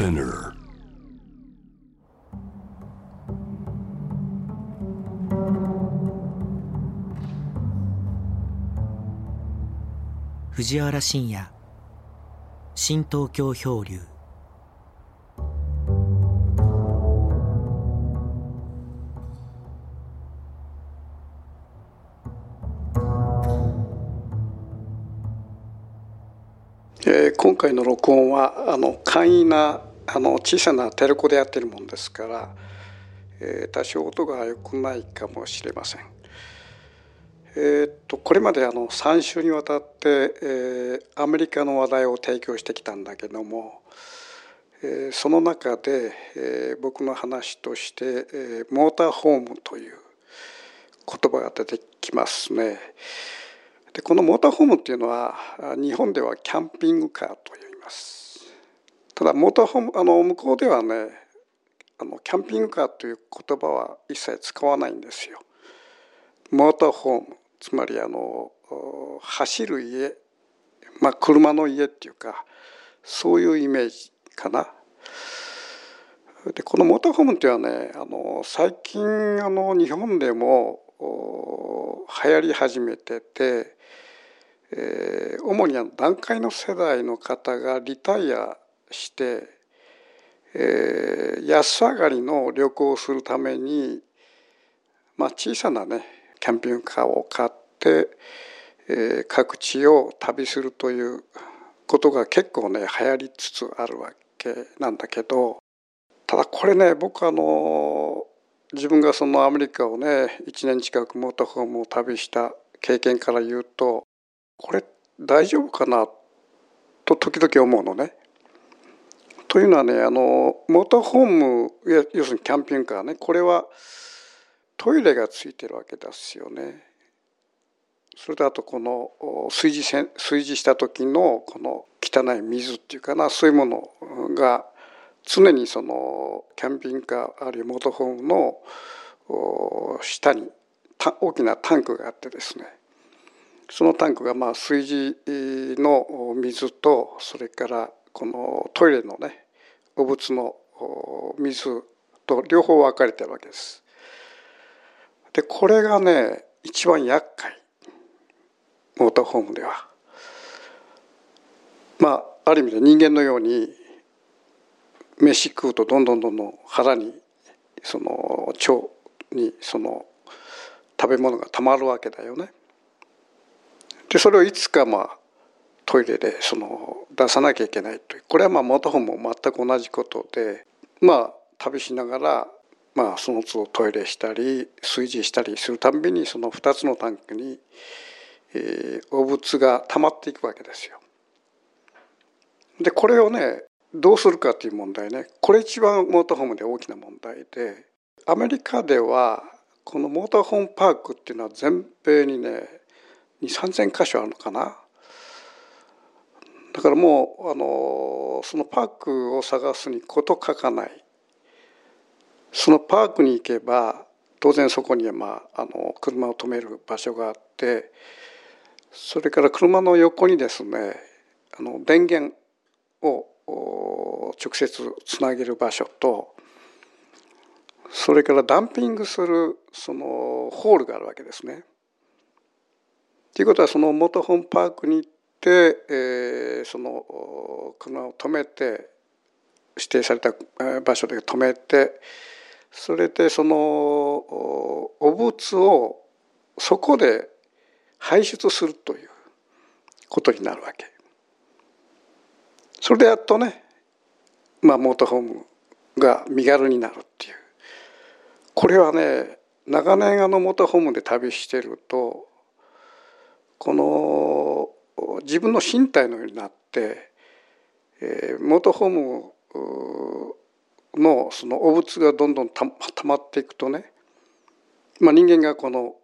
Spinner. 藤原新也、新東京漂流。今回の録音は簡易な小さなテレコでやっているものですから、多少音が良くないかもしれません。これまで3週にわたって、アメリカの話題を提供してきたんだけども、その中で、僕の話として、モーターホームという言葉が出てきますね。でこのモーターホームっていうのは日本ではキャンピングカーと言います。ただモーターホーム向こうではねキャンピングカーという言葉は一切使わないんですよ。モーターホームつまり走る家、車の家っていうかそういうイメージかな。でこのモーターホームっていうのはね最近日本でも流行り始めてて、主に団塊の世代の方がリタイアして、安上がりの旅行をするために、小さなねキャンピングカーを買って、各地を旅するということが結構ね流行りつつあるわけなんだけど、ただこれね僕自分がそのアメリカをね1年近くモーターホームを旅した経験から言うとこれ大丈夫かなと時々思うのね。というのはねモーターホーム要するにキャンピングカーねこれはトイレがついてるわけですよね。それとあとこの炊事した時のこの汚い水っていうかなそういうものが常にそのキャンピングカーあるいはモーターホームの下に大きなタンクがあってですねそのタンクが炊事の水とそれからこのトイレのね汚物の水と両方分かれてるわけです。でこれがね一番厄介モーターホームではある意味で人間のように飯食うとどんどん腹にその腸にその食べ物がたまるわけだよね。でそれをいつかトイレで出さなきゃいけないというこれはモーターホームも全く同じことで旅しながらその都度トイレしたり炊事したりするたんびにその2つのタンクに汚物がたまっていくわけですよ。でこれをねどうするかという問題ねこれ一番モーターホームで大きな問題でアメリカではこのモーターホームパークっていうのは全米にね 2,3000 か所あるのかな。だからもうそのパークを探すに事欠かない。そのパークに行けば当然そこには車を止める場所があってそれから車の横にですね電源を直接つなげる場所とそれからダンピングするそのホールがあるわけですね。ということはそのモーターホームパークに行って、その車を止めて指定された場所で止めてそれでその汚物をそこで排出するということになるわけ。それでやっとね、モーターホームが身軽になるっていう。これはね、長年モーターホームで旅してると、この自分の身体のようになって、モーターホームのその汚物がどんどん溜まっていくとね、人間がこの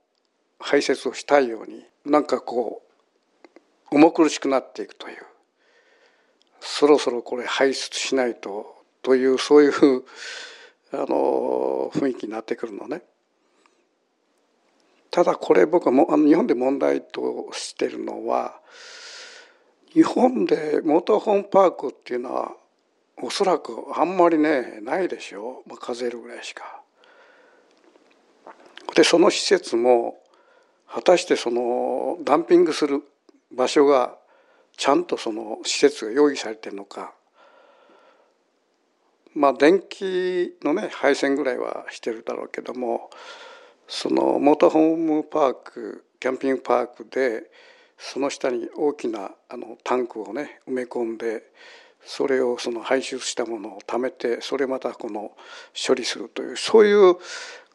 排泄をしたいように、重苦しくなっていくという。そろそろこれ排出しないとというそういう雰囲気になってくるのね。ただこれ僕は日本で問題としてるのは日本でモーターホームパークっていうのはおそらくあんまりねないでしょう、数えるぐらいしか。でその施設も果たしてそのダンピングする場所がちゃんとその施設が用意されてるのか、まあ電気のね配線ぐらいはしてるだろうけども、そのモーターホームパークキャンピングパークでその下に大きなタンクをね埋め込んで、それをその排出したものを貯めて、それまたこの処理するという、そういう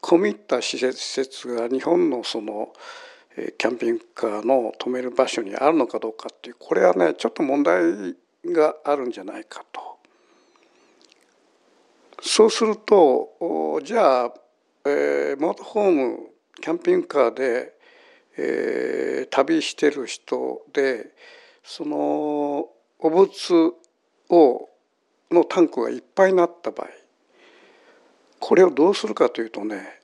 込み入った施設が日本のそのキャンピングカーの止める場所にあるのかどうかっていう、これはねちょっと問題があるんじゃないかと。そうするとじゃあ、モーターホームキャンピングカーで、旅してる人でその汚物のタンクがいっぱいになった場合、これをどうするかというとね、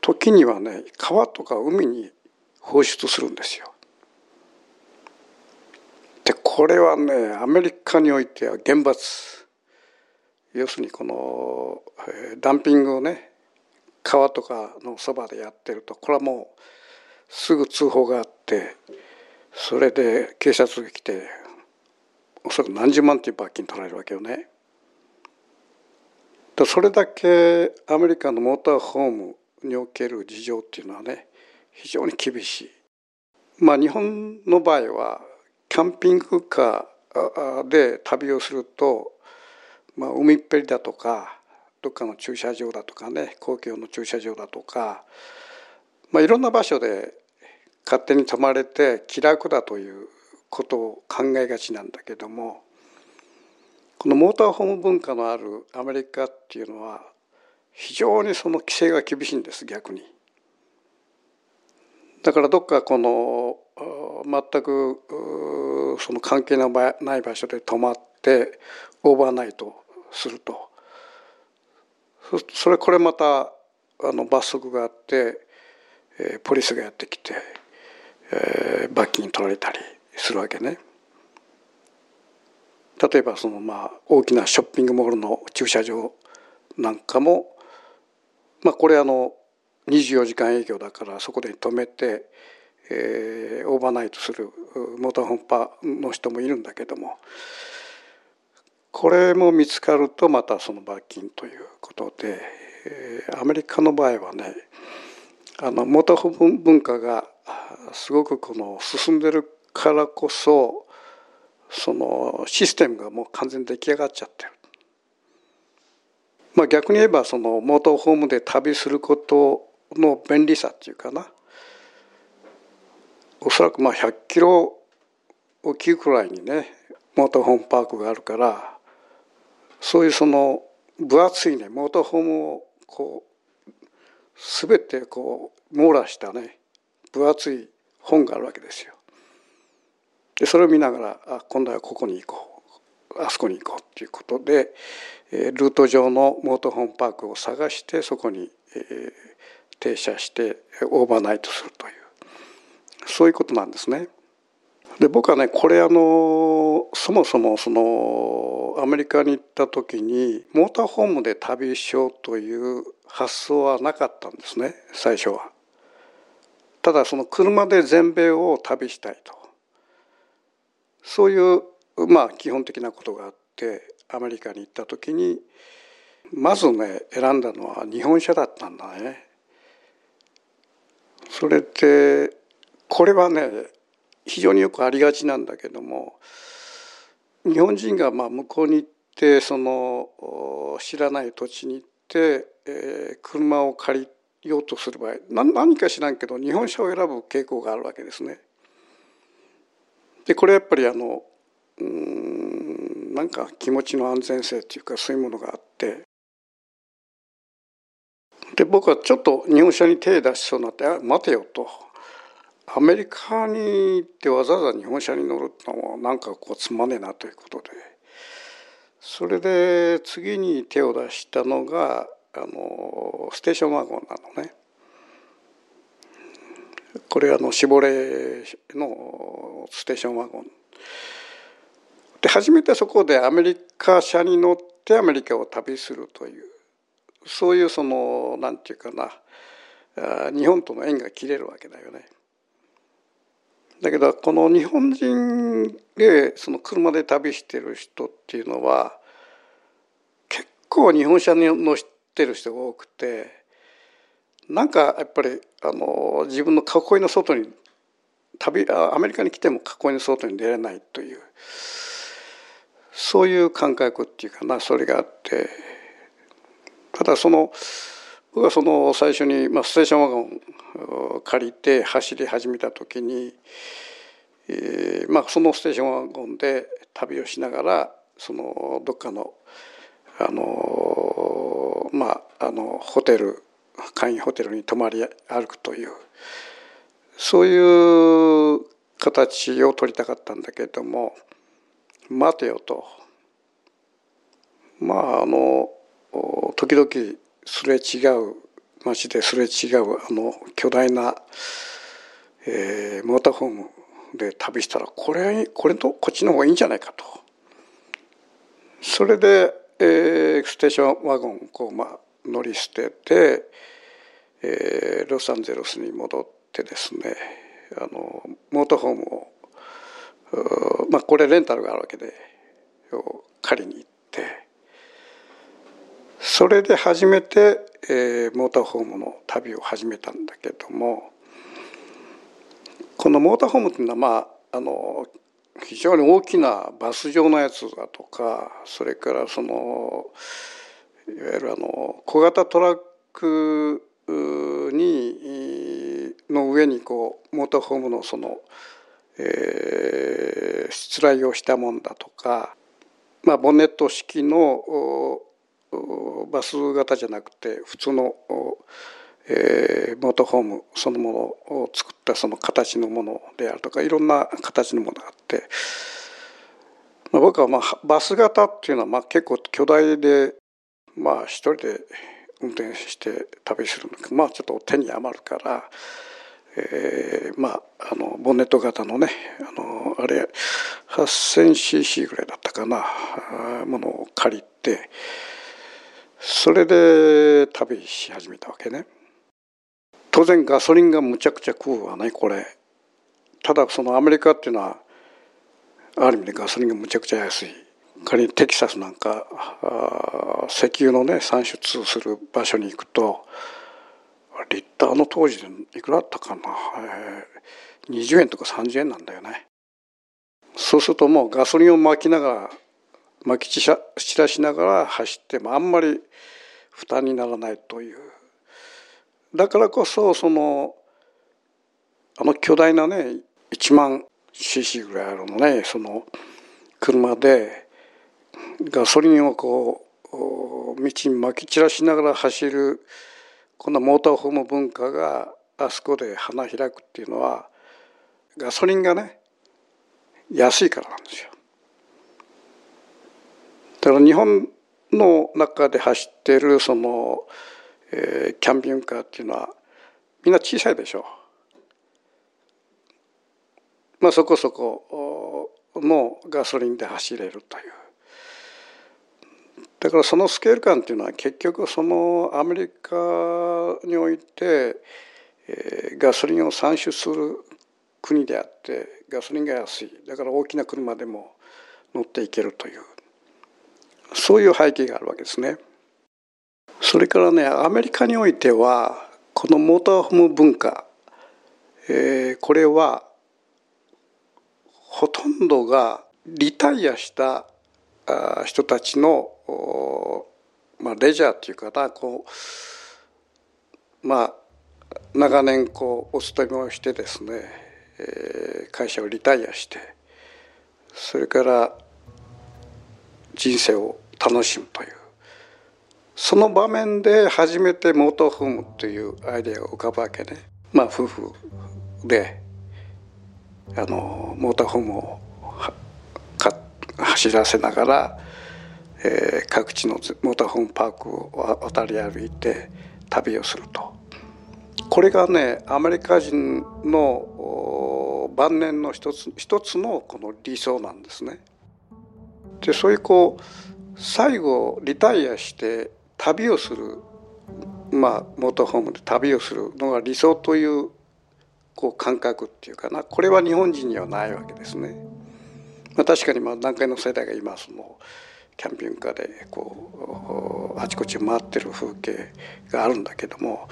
時にはね川とか海に放出するんですよ。でこれはねアメリカにおいては厳罰、要するにこのダンピングをね川とかのそばでやってると、これはもうすぐ通報があって、それで警察が来ておそらく何十万という罰金取られるわけよね。それだけアメリカのモーターホームにおける事情っていうのはね非常に厳しい。まあ日本の場合はキャンピングカーで旅をすると、まあ、海っぺりだとかどっかの駐車場だとかね公共の駐車場だとか、まあ、いろんな場所で勝手に泊まれて気楽だということを考えがちなんだけども、このモーターホーム文化のあるアメリカっていうのは非常にその規制が厳しいんです、逆に。だからどっかこの全くその関係のない場所で泊まってオーバーナイトすると、これまた罰則があってポリスがやってきて罰金取られたりするわけね。例えばそのまあ大きなショッピングモールの駐車場なんかも、まあこれ24時間営業だから、そこで止めてオーバーナイトするモーターホームパーの人もいるんだけども、これも見つかるとまたその罰金ということで、アメリカの場合はねモーターホーム文化がすごくこの進んでるからこそ、そのシステムがもう完全に出来上がっちゃってる。まあ逆に言えばそのモーターホームで旅することの便利さっていうかな、おそらくまあ100キロを切るくらいにねモーターホームパークがあるから、そういうその分厚いねモーターホームをこう全てこう網羅したね分厚い本があるわけですよ。でそれを見ながら、あ今度はここに行こう、あそこに行こうっていうことで、ルート上のモーターホームパークを探して、そこに、停車してオーバーナイトするという、そういうことなんですね。で僕はねこれそもそもそのアメリカに行った時にモーターホームで旅しようという発想はなかったんですね、最初は。ただその車で全米を旅したいと。そういうまあ基本的なことがあって、アメリカに行った時にまずね選んだのは日本車だったんだね。それでこれはね非常によくありがちなんだけども、日本人がまあ向こうに行ってその知らない土地に行って、車を借りようとする場合、何か知らんけど日本車を選ぶ傾向があるわけですね。でこれやっぱりなんか気持ちの安全性っていうかそういうものがあって、で僕はちょっと日本車に手を出しそうになって、あ待てよと、アメリカに行ってわざわざ日本車に乗るってのはなんかこうつまんねえなということで、それで次に手を出したのがステーションワゴンなのね。これシボレーのステーションワゴンで初めてそこでアメリカ車に乗ってアメリカを旅するという、そういうそのなんていうかな、日本との縁が切れるわけだよね。だけどこの日本人でその車で旅してる人っていうのは結構日本車に乗ってる人が多くて、なんかやっぱり自分の囲いの外にアメリカに来ても囲いの外に出れないというそういう感覚っていうかな、それがあって、ただ僕はその最初にステーションワゴンを借りて走り始めた時に、そのステーションワゴンで旅をしながらそのどっかのホテル簡易ホテルに泊まり歩くというそういう形を取りたかったんだけれども、待てよと、時々すれ違う街ですれ違う巨大な、モーターホームで旅したらこれとこっちの方がいいんじゃないかと、それで、ステーションワゴンを乗り捨てて、ロサンゼルスに戻ってですね、モーターホームをこれレンタルがあるわけで借りに行って、それで初めて、モーターホームの旅を始めたんだけども、このモーターホームというのは、非常に大きなバス状のやつだとか、それからいわゆる小型トラックの上にモーターホームのしつらいをしたもんだとか、ボンネット式のバス型じゃなくて普通の、モーターホームそのものを作ったその形のものであるとか、いろんな形のものがあって、僕はバス型っていうのは結構巨大で一人で運転して旅するのか、ちょっと手に余るから、ボンネット型のねあれ 8000cc ぐらいだったかなものを借りて。それで旅し始めたわけね。当然ガソリンがむちゃくちゃ食うわねこれ。ただアメリカっていうのはある意味でガソリンがむちゃくちゃ安い。仮にテキサスなんか石油のね産出する場所に行くとリッターの当時でいくらだったかな、20円とか30円なんだよね。そうするともうガソリンを撒き散らしながら走ってもあんまり負担にならないという、だからこそ巨大なね1万 cc ぐらいあるのねその車でガソリンを道に撒き散らしながら走る、こんなモーターホーム文化があそこで花開くっていうのはガソリンがね安いからなんですよ。だから日本の中で走ってるキャンピングカーっていうのはみんな小さいでしょ。そこそこのガソリンで走れるという。だからそのスケール感っていうのは結局アメリカにおいてガソリンを産出する国であってガソリンが安い。だから大きな車でも乗っていけるという。そういう背景があるわけですね。それからねアメリカにおいてはこのモーターホーム文化、これはほとんどがリタイアした人たちの、レジャーっていうかな長年お勤めをしてですね、会社をリタイアしてそれから人生を楽しむというその場面で初めてモーターホームというアイデアが浮かぶわけね。夫婦でモーターホームを走らせながら、各地のモーターホームパークを渡り歩いて旅をすると、これがねアメリカ人の晩年の一つのこの理想なんですね。でそういうこう最後リタイアして旅をする、まあモーターホームで旅をするのが理想という、こう感覚っていうかな、これは日本人にはないわけですね。まあ、確かにまあ南海の世代が今そのキャンピングカーでこうあちこち回ってる風景があるんだけども、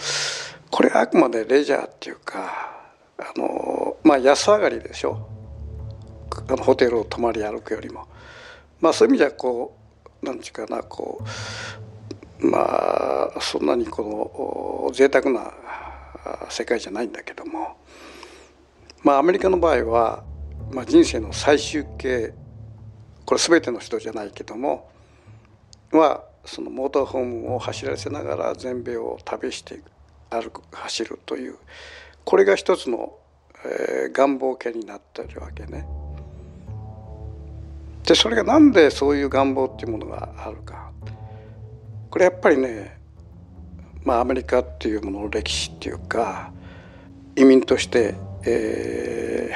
これあくまでレジャーっていうかまあ安上がりでしょ、ホテルを泊まり歩くよりも。まあそういう意味じゃこう何て言うかな、こうまあそんなにこの贅沢な世界じゃないんだけども、まあアメリカの場合は、まあ、人生の最終形、これ全ての人じゃないけどもはそのモーターホームを走らせながら全米を旅して歩く走るという、これが一つの、願望形になっているわけね。でそれがなんでそういう願望っていうものがあるか、これやっぱりね、まあ、アメリカっていうものの歴史っていうか、移民として、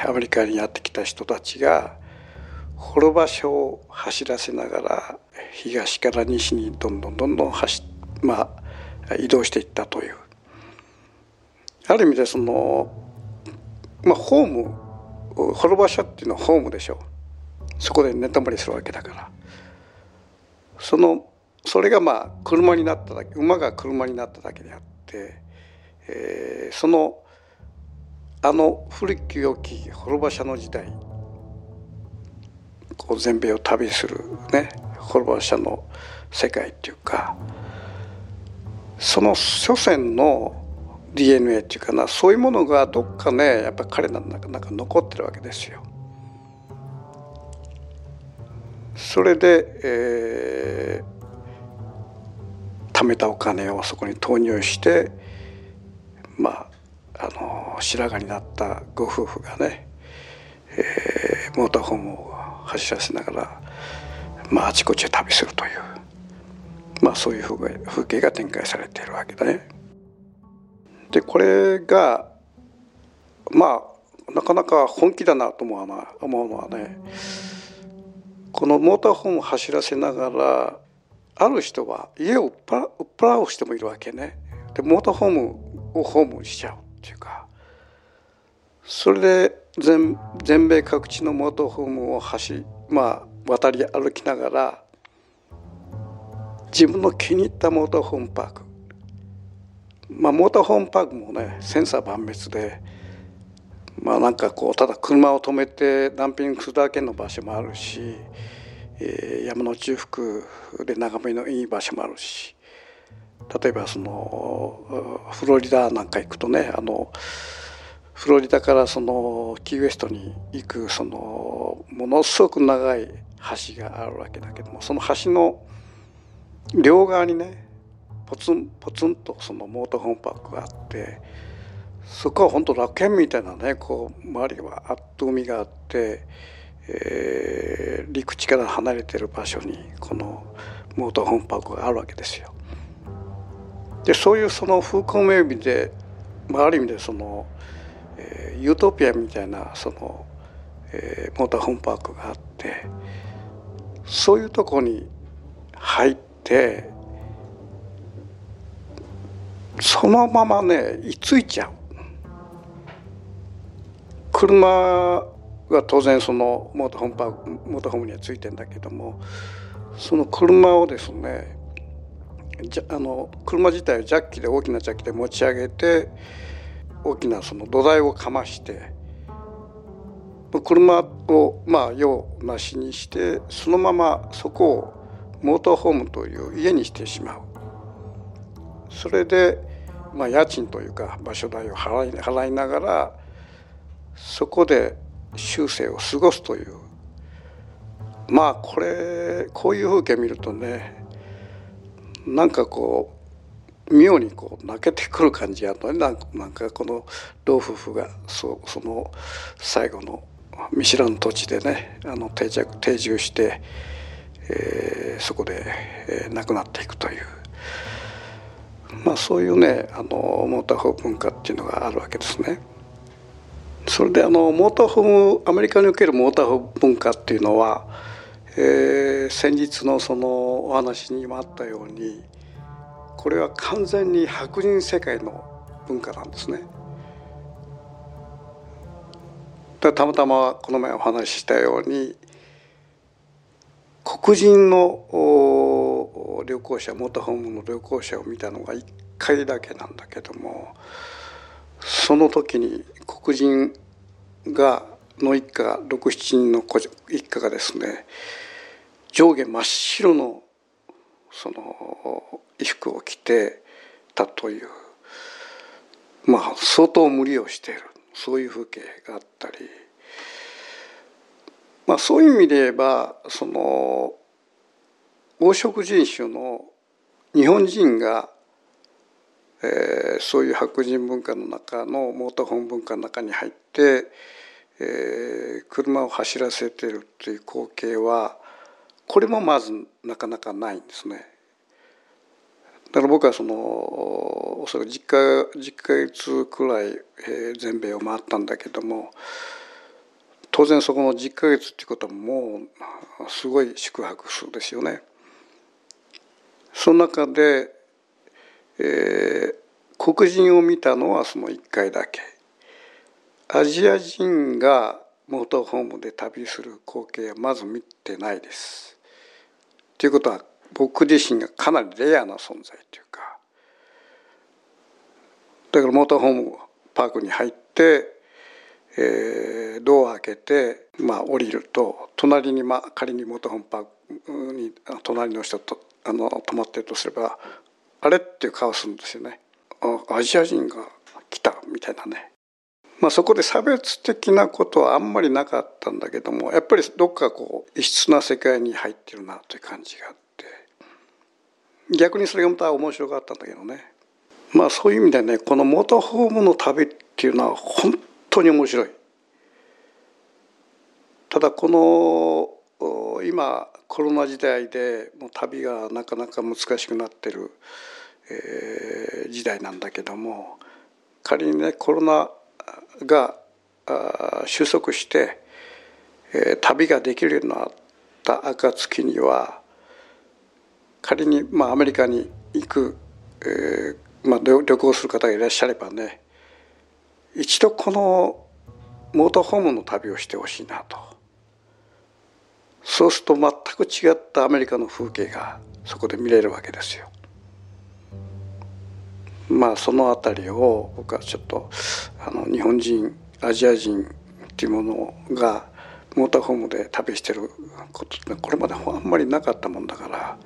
アメリカにやってきた人たちが滅場所を走らせながら東から西にどんどんまあ、移動していったという、ある意味でその、まあ、ホーム、滅場所っていうのはホームでしょ、そこで寝泊まりするわけだから、それがまあ車になっただけ、馬が車になっただけであって、古き良き滅場所の時代、こう全米を旅するね、滅場所の世界っていうか、その祖先の DNA っていうかな、そういうものがどっかね、やっぱ彼らの中残ってるわけですよ。それで、貯めたお金をそこに投入して、まあ、白髪になったご夫婦がね、モーターホームを走らせながら、まあ、あちこちで旅するという、まあ、そういう風景が展開されているわけだね。でこれがまあなかなか本気だなと思うのはね、このモーターホームを走らせながら、ある人は家を売っ払う人もいるわけね。でモーターホームをホームにしちゃうっていうか、それで全米各地のモーターホームをまあ、渡り歩きながら、自分の気に入ったモーターホームパーク、まあモーターホームパークもね、千差万別で、まあなんかこうただ車を止めてダンピングするだけの場所もあるし、山の中腹で眺めのいい場所もあるし、例えばそのフロリダなんか行くとね、フロリダからそのキーウエストに行くそのものすごく長い橋があるわけだけども、その橋の両側にね、ポツンとそのモーターホームパークがあって、そこは本当楽園みたいなね、こう周りはあっと海があって、陸地から離れてる場所にこのモーターホームパークがあるわけですよ。でそういうその風光明媚で、まあ、ある意味でそのユートピアみたいなその、モーターホームパークがあって、そういうとこに入って、そのままね居ついちゃう。車が当然そのモーターホームにはついてんだけども、その車をですね、車自体を大きなジャッキで持ち上げて、大きなその土台をかまして、車をまあ用なしにして、そのままそこをモーターホームという家にしてしまう。それでまあ家賃というか場所代を払いながら、そこで終生を過ごすという、まあこういう風景見るとね、なんかこう妙にこう泣けてくる感じやのね。なんかこの老夫婦がその最後の見知らぬ土地でね、定住して、そこで、亡くなっていくという、まあそういうね、モーターホーム文化っていうのがあるわけですね。それでモーターホームアメリカにおけるモーターホーム文化っていうのは、先日のそのお話にもあったように、これは完全に白人世界の文化なんですね。で、たまたまこの前お話ししたように、黒人の旅行者、モーターホームの旅行者を見たのが1回だけなんだけども、その時に黒人がの一家、6、7人の一家がですね、上下真っ白のその衣服を着てたという、まあ相当無理をしている、そういう風景があったり、まあそういう意味で言えば、その黄色人種の日本人が、そういう白人文化の中のモーターホーム文化の中に入って、車を走らせているという光景は、これもまずなかなかないんですね。だから僕はそのおそらく10ヶ月くらい全米を回ったんだけども、当然そこの10ヶ月っていうことはもうすごい宿泊数ですよね。その中で、黒人を見たのはその1回だけ。アジア人がモーターホームで旅する光景はまず見てないです。ということは、僕自身がかなりレアな存在というか、だからモーターホームパークに入って、ドアを開けて、降りると、隣に、仮にモーターホームパークに隣の人と泊まってるとすれば、あれっていう顔するんですよね。アジア人が来たみたいなね。そこで差別的なことはあんまりなかったんだけども、やっぱりどっかこう異質な世界に入ってるなという感じがあって、逆にそれがまた面白かったんだけどね。そういう意味でね、このモーターホームの旅っていうのは本当に面白い。ただこの今コロナ時代でもう旅がなかなか難しくなってる、時代なんだけども、仮にねコロナが収束して、旅ができるようになった暁には、仮にアメリカに行く、旅行する方がいらっしゃればね、一度このモーターホームの旅をしてほしいなと。そうすると全く違ったアメリカの風景がそこで見れるわけですよ。そのあたりを僕はちょっと日本人、アジア人っていうものがモーターホームで旅してることってこれまであんまりなかったもんだから、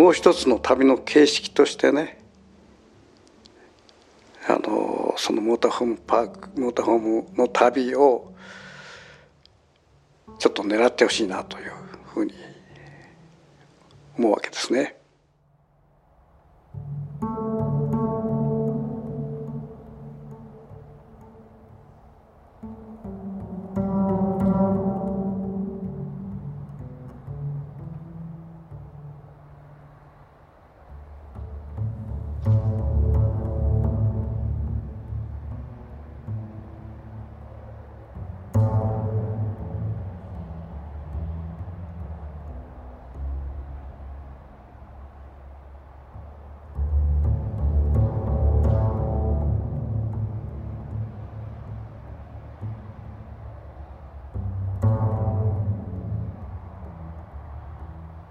もう一つの旅の形式としてね、そのモーターホームの旅をちょっと狙ってほしいなというふうに思うわけですね。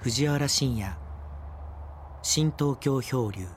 藤原新也、新東京漂流。